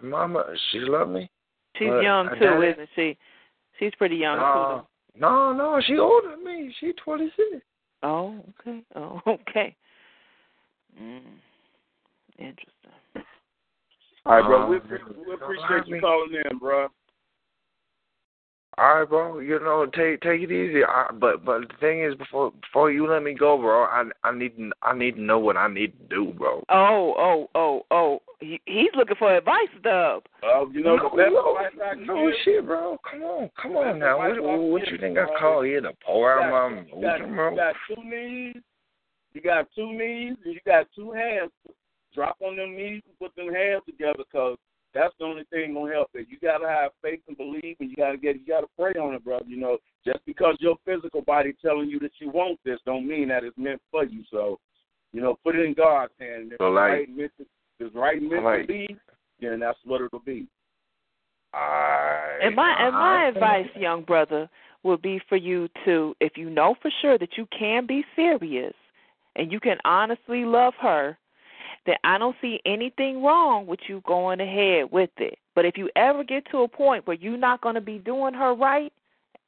Mama, she love me. She's young too, isn't she? She's pretty young too. No, she older than me. She 26. Oh, okay. Mm. Interesting. All right, bro. We appreciate you calling in, bro. All right, bro. You know, take it easy. But the thing is, before you let me go, bro, I need to know what I need to do, bro. Oh. He's looking for advice, Dub. You know, no shit, bro. Come on now. What you think I call here to pour out my emotion, bro? You got two knees, and you got two hands. Drop on them knees and put them hands together, cause that's the only thing gonna help it. You gotta have faith and believe, and you gotta pray on it, brother. You know, just because your physical body telling you that you want this, don't mean that it's meant for you. So, you know, put it in God's hand. If it's right meant to be, then that's what it'll be. And my advice, young brother, would be for you to, if you know for sure that you can be serious and you can honestly love her, then I don't see anything wrong with you going ahead with it. But if you ever get to a point where you're not going to be doing her right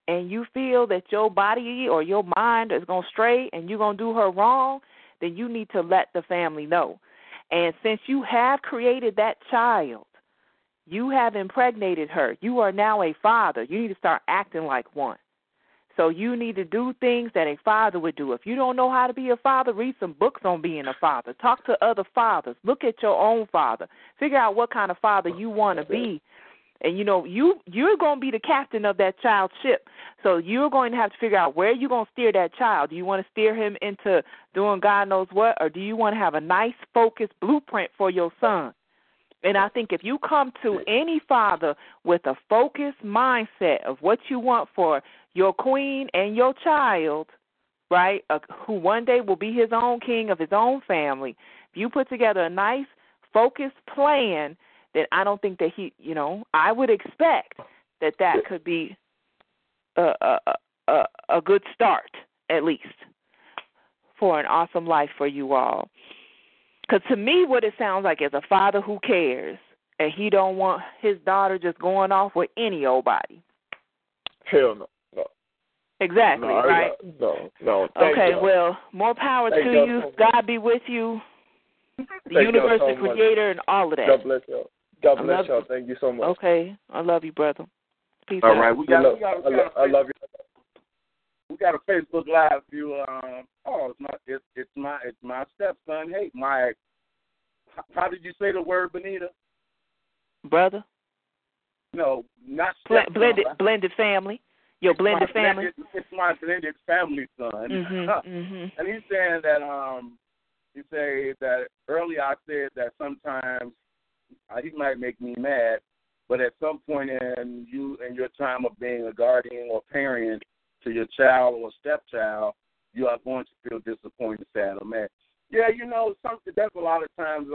and you feel that your body or your mind is going to stray and you're going to do her wrong, then you need to let the family know. And since you have created that child, you have impregnated her. You are now a father. You need to start acting like one. So you need to do things that a father would do. If you don't know how to be a father, read some books on being a father. Talk to other fathers. Look at your own father. Figure out what kind of father you want to be. And, you know, you're going to be the captain of that child's ship. So you're going to have to figure out where you're going to steer that child. Do you want to steer him into doing God knows what, or do you want to have a nice, focused blueprint for your son? And I think if you come to any father with a focused mindset of what you want for your queen and your child, right, who one day will be his own king of his own family, if you put together a nice, focused plan, then I don't think that he, you know, I would expect that could be a good start, at least, for an awesome life for you all. Because to me, what it sounds like is a father who cares, and he don't want his daughter just going off with any old body. Hell no. Exactly, no, right? No. Okay, well, more power to you. God be with you. The universe, the creator, and all of that. God bless y'all. God bless y'all. Thank you so much. Okay. I love you, brother. Peace out. All right. I love you. We got a Facebook Live view. It's my stepson. Hey, Mike. How did you say the word, Benita? Brother? No, not stepson. Blended family. Your blended family. It's my blended family son. Mm-hmm. And he's saying that he said that earlier I said that sometimes he might make me mad, but at some point in your time of being a guardian or parent to your child or stepchild, you are going to feel disappointed, sad, or mad. Yeah, you know, that's a lot of times,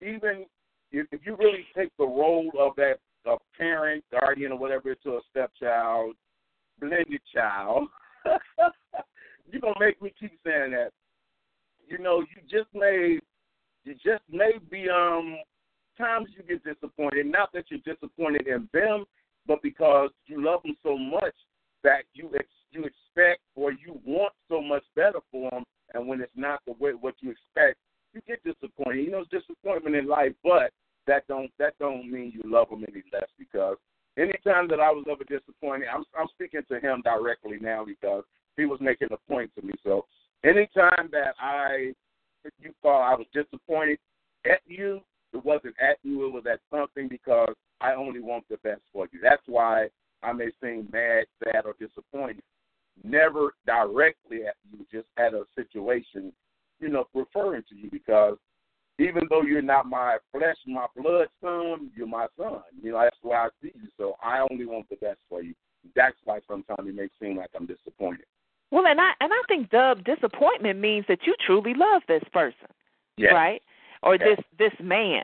even if you really take the role of that of parent, guardian, or whatever, to a stepchild, blended child, you're going to make me keep saying that. You know, you just may be, times you get disappointed, not that you're disappointed in them, but because you love them so much that you expect or you want so much better for them, and when it's not the way what you expect, you get disappointed. You know, it's disappointment in life, but that don't mean you love them any less, because anytime that I was ever disappointed, I'm speaking to him directly now because he was making a point to me, so. Anytime that you thought I was disappointed at you, it wasn't at you, it was at something, because I only want the best for you. That's why I may seem mad, sad, or disappointed. Never directly at you, just at a situation, you know, referring to you, because even though you're not my flesh, my blood son, you're my son. You know, that's why I see you, so I only want the best for you. That's why sometimes it may seem like I'm disappointed. Well, and I think, Dub, disappointment means that you truly love this person, yes, right? Or yes, this man.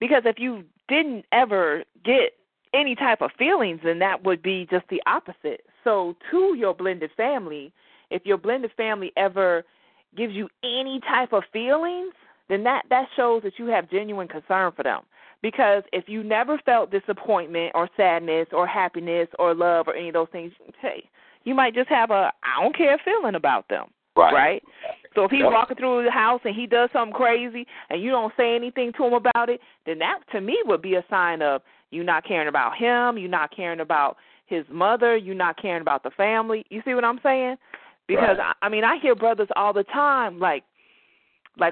Because if you didn't ever get any type of feelings, then that would be just the opposite. So to your blended family, if your blended family ever gives you any type of feelings, then that shows that you have genuine concern for them. Because if you never felt disappointment or sadness or happiness or love or any of those things, hey, you might just have a I don't care feeling about them, right? So if he's walking through the house and he does something crazy and you don't say anything to him about it, then that to me would be a sign of you not caring about him, you not caring about his mother, you not caring about the family. You see what I'm saying? Because, right. I mean, I hear brothers all the time, like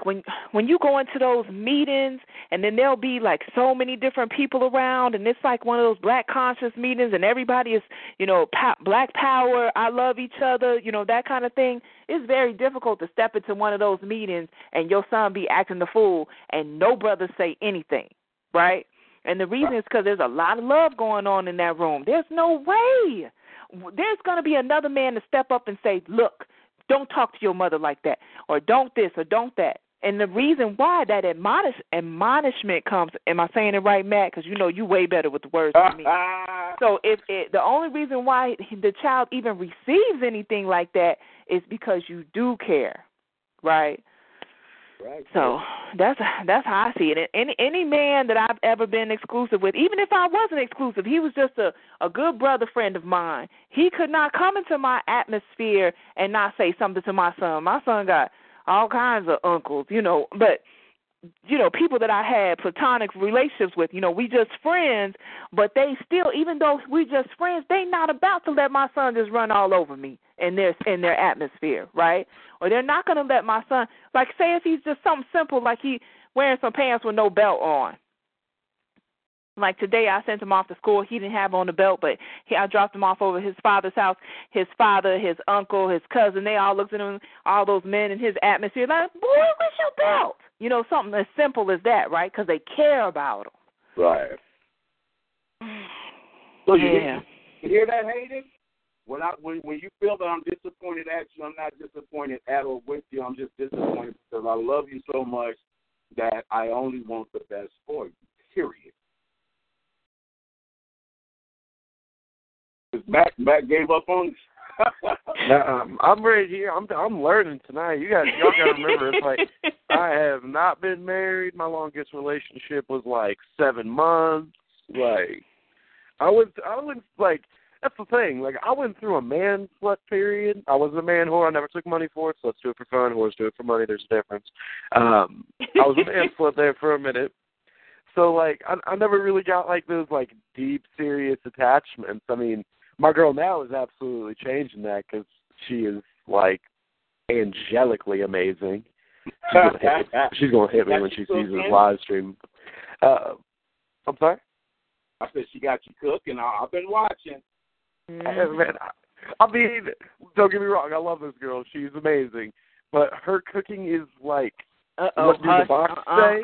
when you go into those meetings and then there'll be, like, so many different people around, and it's like one of those black conscious meetings and everybody is, you know, black power, I love each other, you know, that kind of thing. It's very difficult to step into one of those meetings and your son be acting the fool and no brother say anything, right? And the reason is because there's a lot of love going on in that room. There's no way. There's going to be another man to step up and say, look, don't talk to your mother like that, or don't this, or don't that. And the reason why that admonishment comes, am I saying it right, Matt? Because you know you way better with the words than me. So the only reason why the child even receives anything like that is because you do care, right? Right. So that's how I see it. And any man that I've ever been exclusive with, even if I wasn't exclusive, he was just a good brother friend of mine. He could not come into my atmosphere and not say something to my son. My son got all kinds of uncles, you know, but, you know, people that I had platonic relationships with, you know, we just friends, but they still, even though we just friends, they not about to let my son just run all over me in their atmosphere, right? Or they're not going to let my son, like, say if he's just something simple, like he wearing some pants with no belt on. Like today I sent him off to school. He didn't have on the belt, but I dropped him off over his father's house. His father, his uncle, his cousin, they all looked at him, all those men in his atmosphere, like, boy, where's your belt? You know, something as simple as that, right? Because they care about him. Right. So you hear that, Hayden? When you feel that I'm disappointed at you, I'm not disappointed at or with you. I'm just disappointed because I love you so much that I only want the best for you, period. Matt gave up on us. I'm right here. I'm learning tonight. Y'all got to remember, it's like I have not been married. My longest relationship was like 7 months. Like I went like that's the thing. Like I went through a man slut period. I was a man whore. I never took money for it. So let's do it for fun. Whores do it for money. There's a difference. I was a man slut there for a minute. So like I never really got like those like deep serious attachments. I mean. My girl now is absolutely changing that because she is, like, angelically amazing. She's going to hit me when she sees this live stream. I'm sorry? I said she got you cooked, and I've been watching. Man, I mean, don't get me wrong. I love this girl. She's amazing. But her cooking is, like, what do the box say?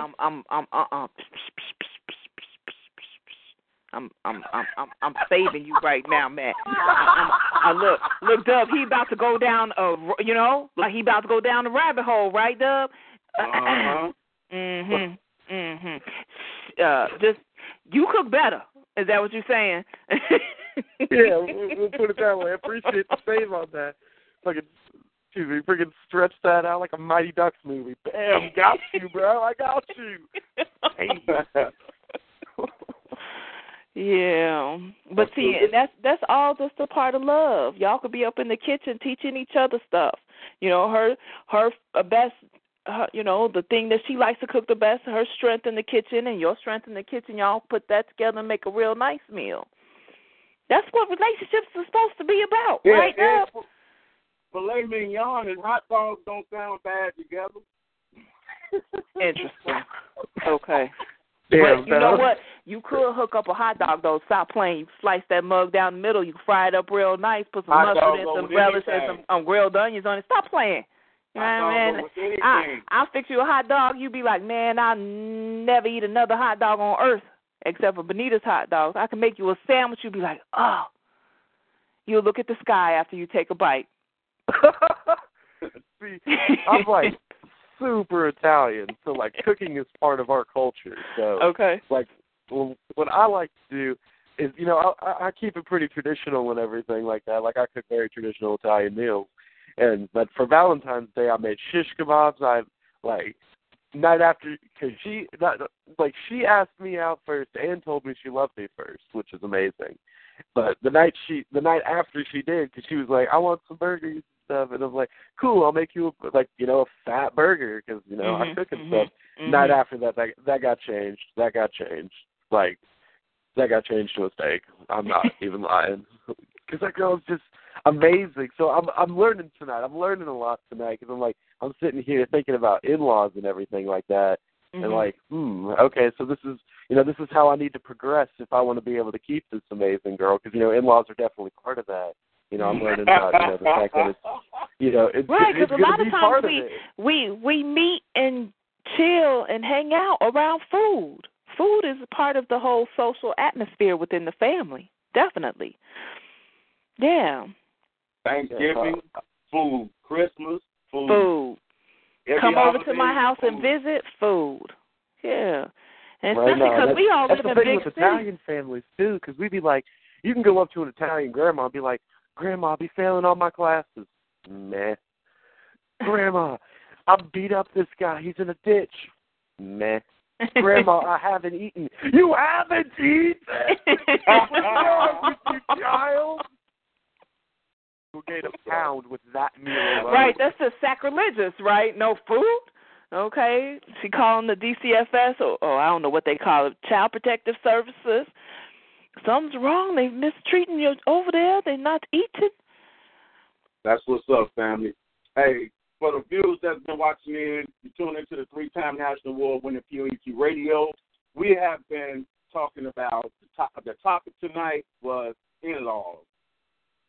I'm saving you right now, Matt. I look, Dub. He about to go down he about to go down the rabbit hole, right, Dub? Just you cook better. Is that what you're saying? Yeah, we'll put it that way. I appreciate the save on that. Freaking stretch that out like a Mighty Ducks movie. Bam, got you, bro. I got you. Yeah, but see, and that's all just a part of love. Y'all could be up in the kitchen teaching each other stuff. You know, the thing that she likes to cook the best, her strength in the kitchen and your strength in the kitchen, y'all put that together and make a real nice meal. That's what relationships are supposed to be about, right? Yeah. Filet mignon and hot dogs don't sound bad together. Interesting. Okay. But you know what? You could hook up a hot dog, though. Stop playing. You slice that mug down the middle. You fry it up real nice. Put some mustard and some relish and some grilled onions on it. Stop playing. You know what I mean? I'll fix you a hot dog. You be like, man, I'll never eat another hot dog on earth except for Benita's hot dogs. I can make you a sandwich. You be like, oh. You'll look at the sky after you take a bite. See, I'm like... super Italian, so like cooking is part of our culture. So okay, like what I like to do is, you know, I keep it pretty traditional and everything like that. Like I cook very traditional Italian meals, but for Valentine's Day I made shish kebabs. I like night after because she asked me out first and told me she loved me first, which is amazing. But the night after she did, because she was like, I want some burgers. And I was like, cool, I'll make you, like, you know, a fat burger because, you know, I cook and stuff. Night after that got changed. Like, That got changed to a steak. I'm not even lying. Because that girl's just amazing. So I'm learning tonight. I'm learning a lot tonight because I'm sitting here thinking about in-laws and everything like that. Mm-hmm. And okay, so this is how I need to progress if I want to be able to keep this amazing girl. Because, in-laws are definitely part of that. I'm learning about the fact that it's right, because a lot of times we meet and chill and hang out around food. Food is part of the whole social atmosphere within the family, definitely. Yeah. Thanksgiving, food. Christmas, food. Food. Come over to my house and visit, food. Yeah. And especially because we all live in big cities. That's the thing with Italian families, too, because we'd be like, you can go up to an Italian grandma and be like, Grandma, I'll be failing all my classes. Meh. Grandma, I beat up this guy. He's in a ditch. Meh. Grandma, I haven't eaten. You haven't eaten? What's wrong with you, child? Who gained a pound with that meal alone? Right, that's just sacrilegious, right? No food? Okay. She calling the DCFS, or I don't know what they call it, Child Protective Services. Something's wrong. They're mistreating you over there. They're not eating. That's what's up, family. Hey, for the viewers that's been watching in, you tune into the 3-time National Award-winning P.O.E.T. Radio. We have been talking about the topic tonight was in-laws.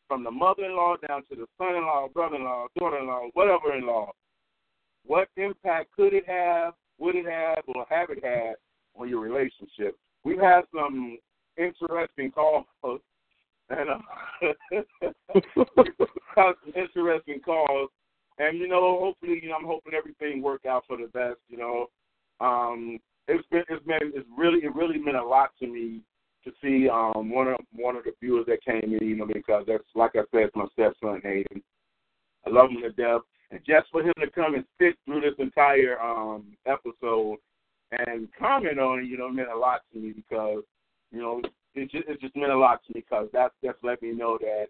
From the mother-in-law down to the son-in-law, brother-in-law, daughter-in-law, whatever in-law. What impact could it have, would it have, or have it had on your relationship? We've had some interesting calls, and hopefully, I'm hoping everything work out for the best. It's really meant a lot to me to see one of the viewers that came in, because that's, like I said, it's my stepson Hayden. I love him to death, and just for him to come and sit through this entire episode and comment on it, meant a lot to me because. It just meant a lot to me because that's let me know that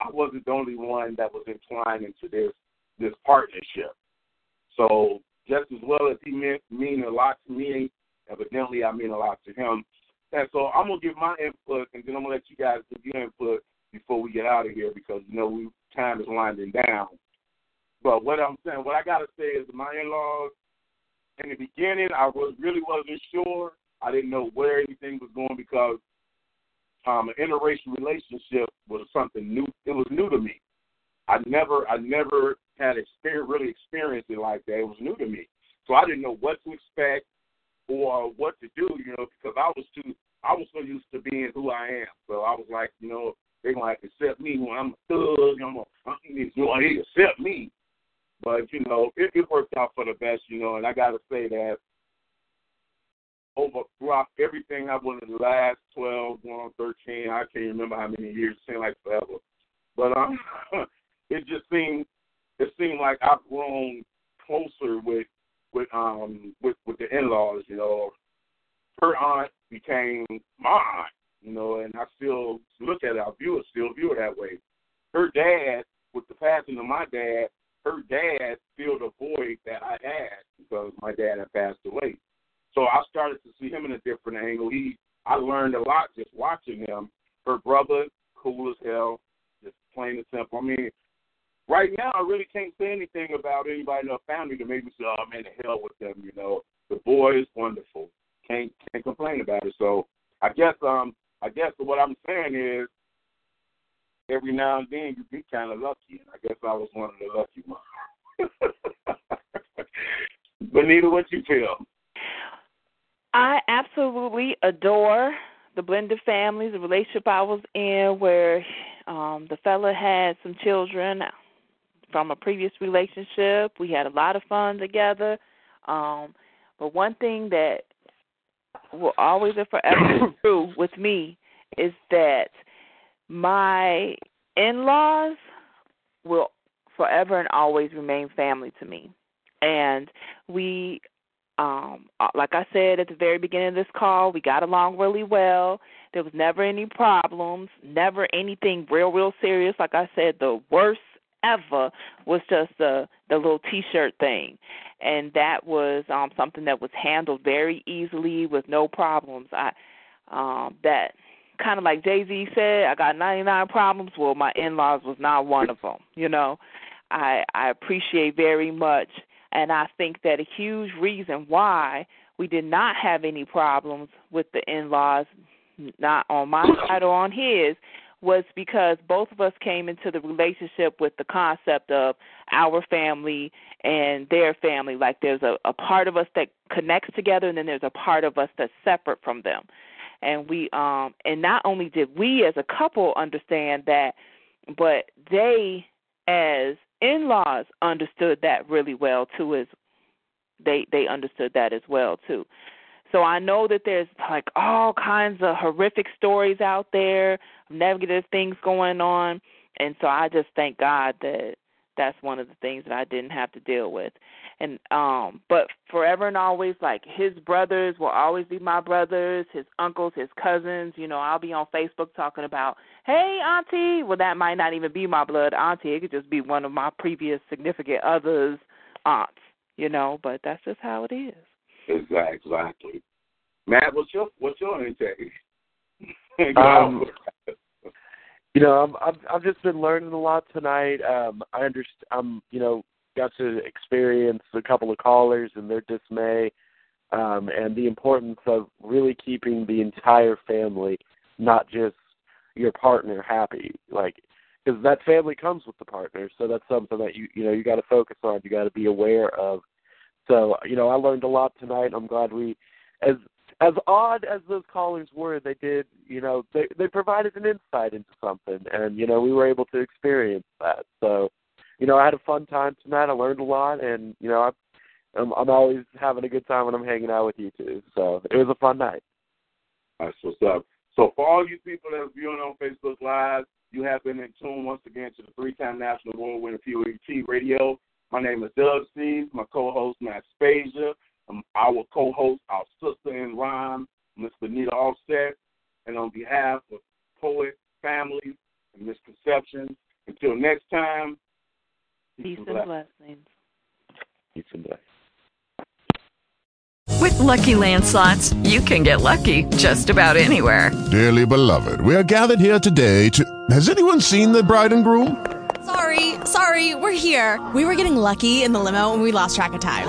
I wasn't the only one that was entwined into this partnership. So just as well as he mean a lot to me, evidently I mean a lot to him. And so I'm going to give my input, and then I'm going to let you guys give your input before we get out of here because, time is winding down. But what I got to say is my in-laws, in the beginning, I really wasn't sure. I didn't know where anything was going because an interracial relationship was something new. It was new to me. I never had experienced it like that. It was new to me, so I didn't know what to expect or what to do. Because I was so used to being who I am. So I was like, they're gonna have to accept me when I'm a thug. They accept me, but it worked out for the best. And I gotta say that. Throughout everything I was in the last 12, going on 13, I can't remember how many years, it seemed like forever. But it seemed like I've grown closer with the in-laws. Her aunt became my aunt, and I still look at it. I still view it that way. Her dad, with the passing of my dad, her dad filled a void that I had because my dad had passed away. So I started to see him in a different angle. I learned a lot just watching him. Her brother, cool as hell, just plain and simple. Right now I really can't say anything about anybody in their family to make me say, oh, man, the hell with them, The boy is wonderful. Can't complain about it. So I guess what I'm saying is every now and then you be kind of lucky. I guess I was one of the lucky ones. Benita, what you feel? I absolutely adore the blended families, the relationship I was in where the fella had some children from a previous relationship. We had a lot of fun together. But one thing that will always and forever be true with me is that my in-laws will forever and always remain family to me. And we like I said at the very beginning of this call, we got along really well. There was never any problems, never anything real, real serious. Like I said, the worst ever was just the little T-shirt thing, and that was something that was handled very easily with no problems. I that kind of like Jay-Z said, I got 99 problems. Well, my in-laws was not one of them, you know. I appreciate very much, and I think that a huge reason why we did not have any problems with the in-laws, not on my side or on his, was because both of us came into the relationship with the concept of our family and their family. Like there's a part of us that connects together, and then there's a part of us that's separate from them. And we and not only did we as a couple understand that, but they as in-laws understood that really well too. As they understood that as well too. So I know that there's like all kinds of horrific stories out there, negative things going on, and so I just thank God that that's one of the things that I didn't have to deal with. And but forever and always, like his brothers will always be my brothers, his uncles, his cousins. You know, I'll be on Facebook talking about, hey, auntie. Well, that might not even be my blood auntie. It could just be one of my previous significant other's aunts, you know, but that's just how it is. Exactly. Matt, what's your intake? You know, I've just been learning a lot tonight. I'm you know, got to experience a couple of callers and their dismay, and the importance of really keeping the entire family, not just your partner, happy. Like, because that family comes with the partner, so that's something that you know you got to focus on. You got to be aware of. So, you know, I learned a lot tonight. I'm glad we, as odd as those callers were, they did, you know, they provided an insight into something, and, you know, we were able to experience that. So, you know, I had a fun time tonight. I learned a lot, and, you know, I'm always having a good time when I'm hanging out with you two. So it was a fun night. That's what's up. So for all you people that are viewing on Facebook Live, you have been in tune once again to the three-time national award-winning P.O.E.T. Radio. My name is Dub Seeds, my co-host, Matt Spazia, our co-host, our sister in rhyme, Ms. Benita Alstead, and on behalf of Poet, Family, and Misconceptions, until next time, peace and blessings. Peace and blessings. With Lucky Land Slots, you can get lucky just about anywhere. Dearly beloved, we are gathered here today to... Has anyone seen the bride and groom? Sorry, we're here. We were getting lucky in the limo and we lost track of time.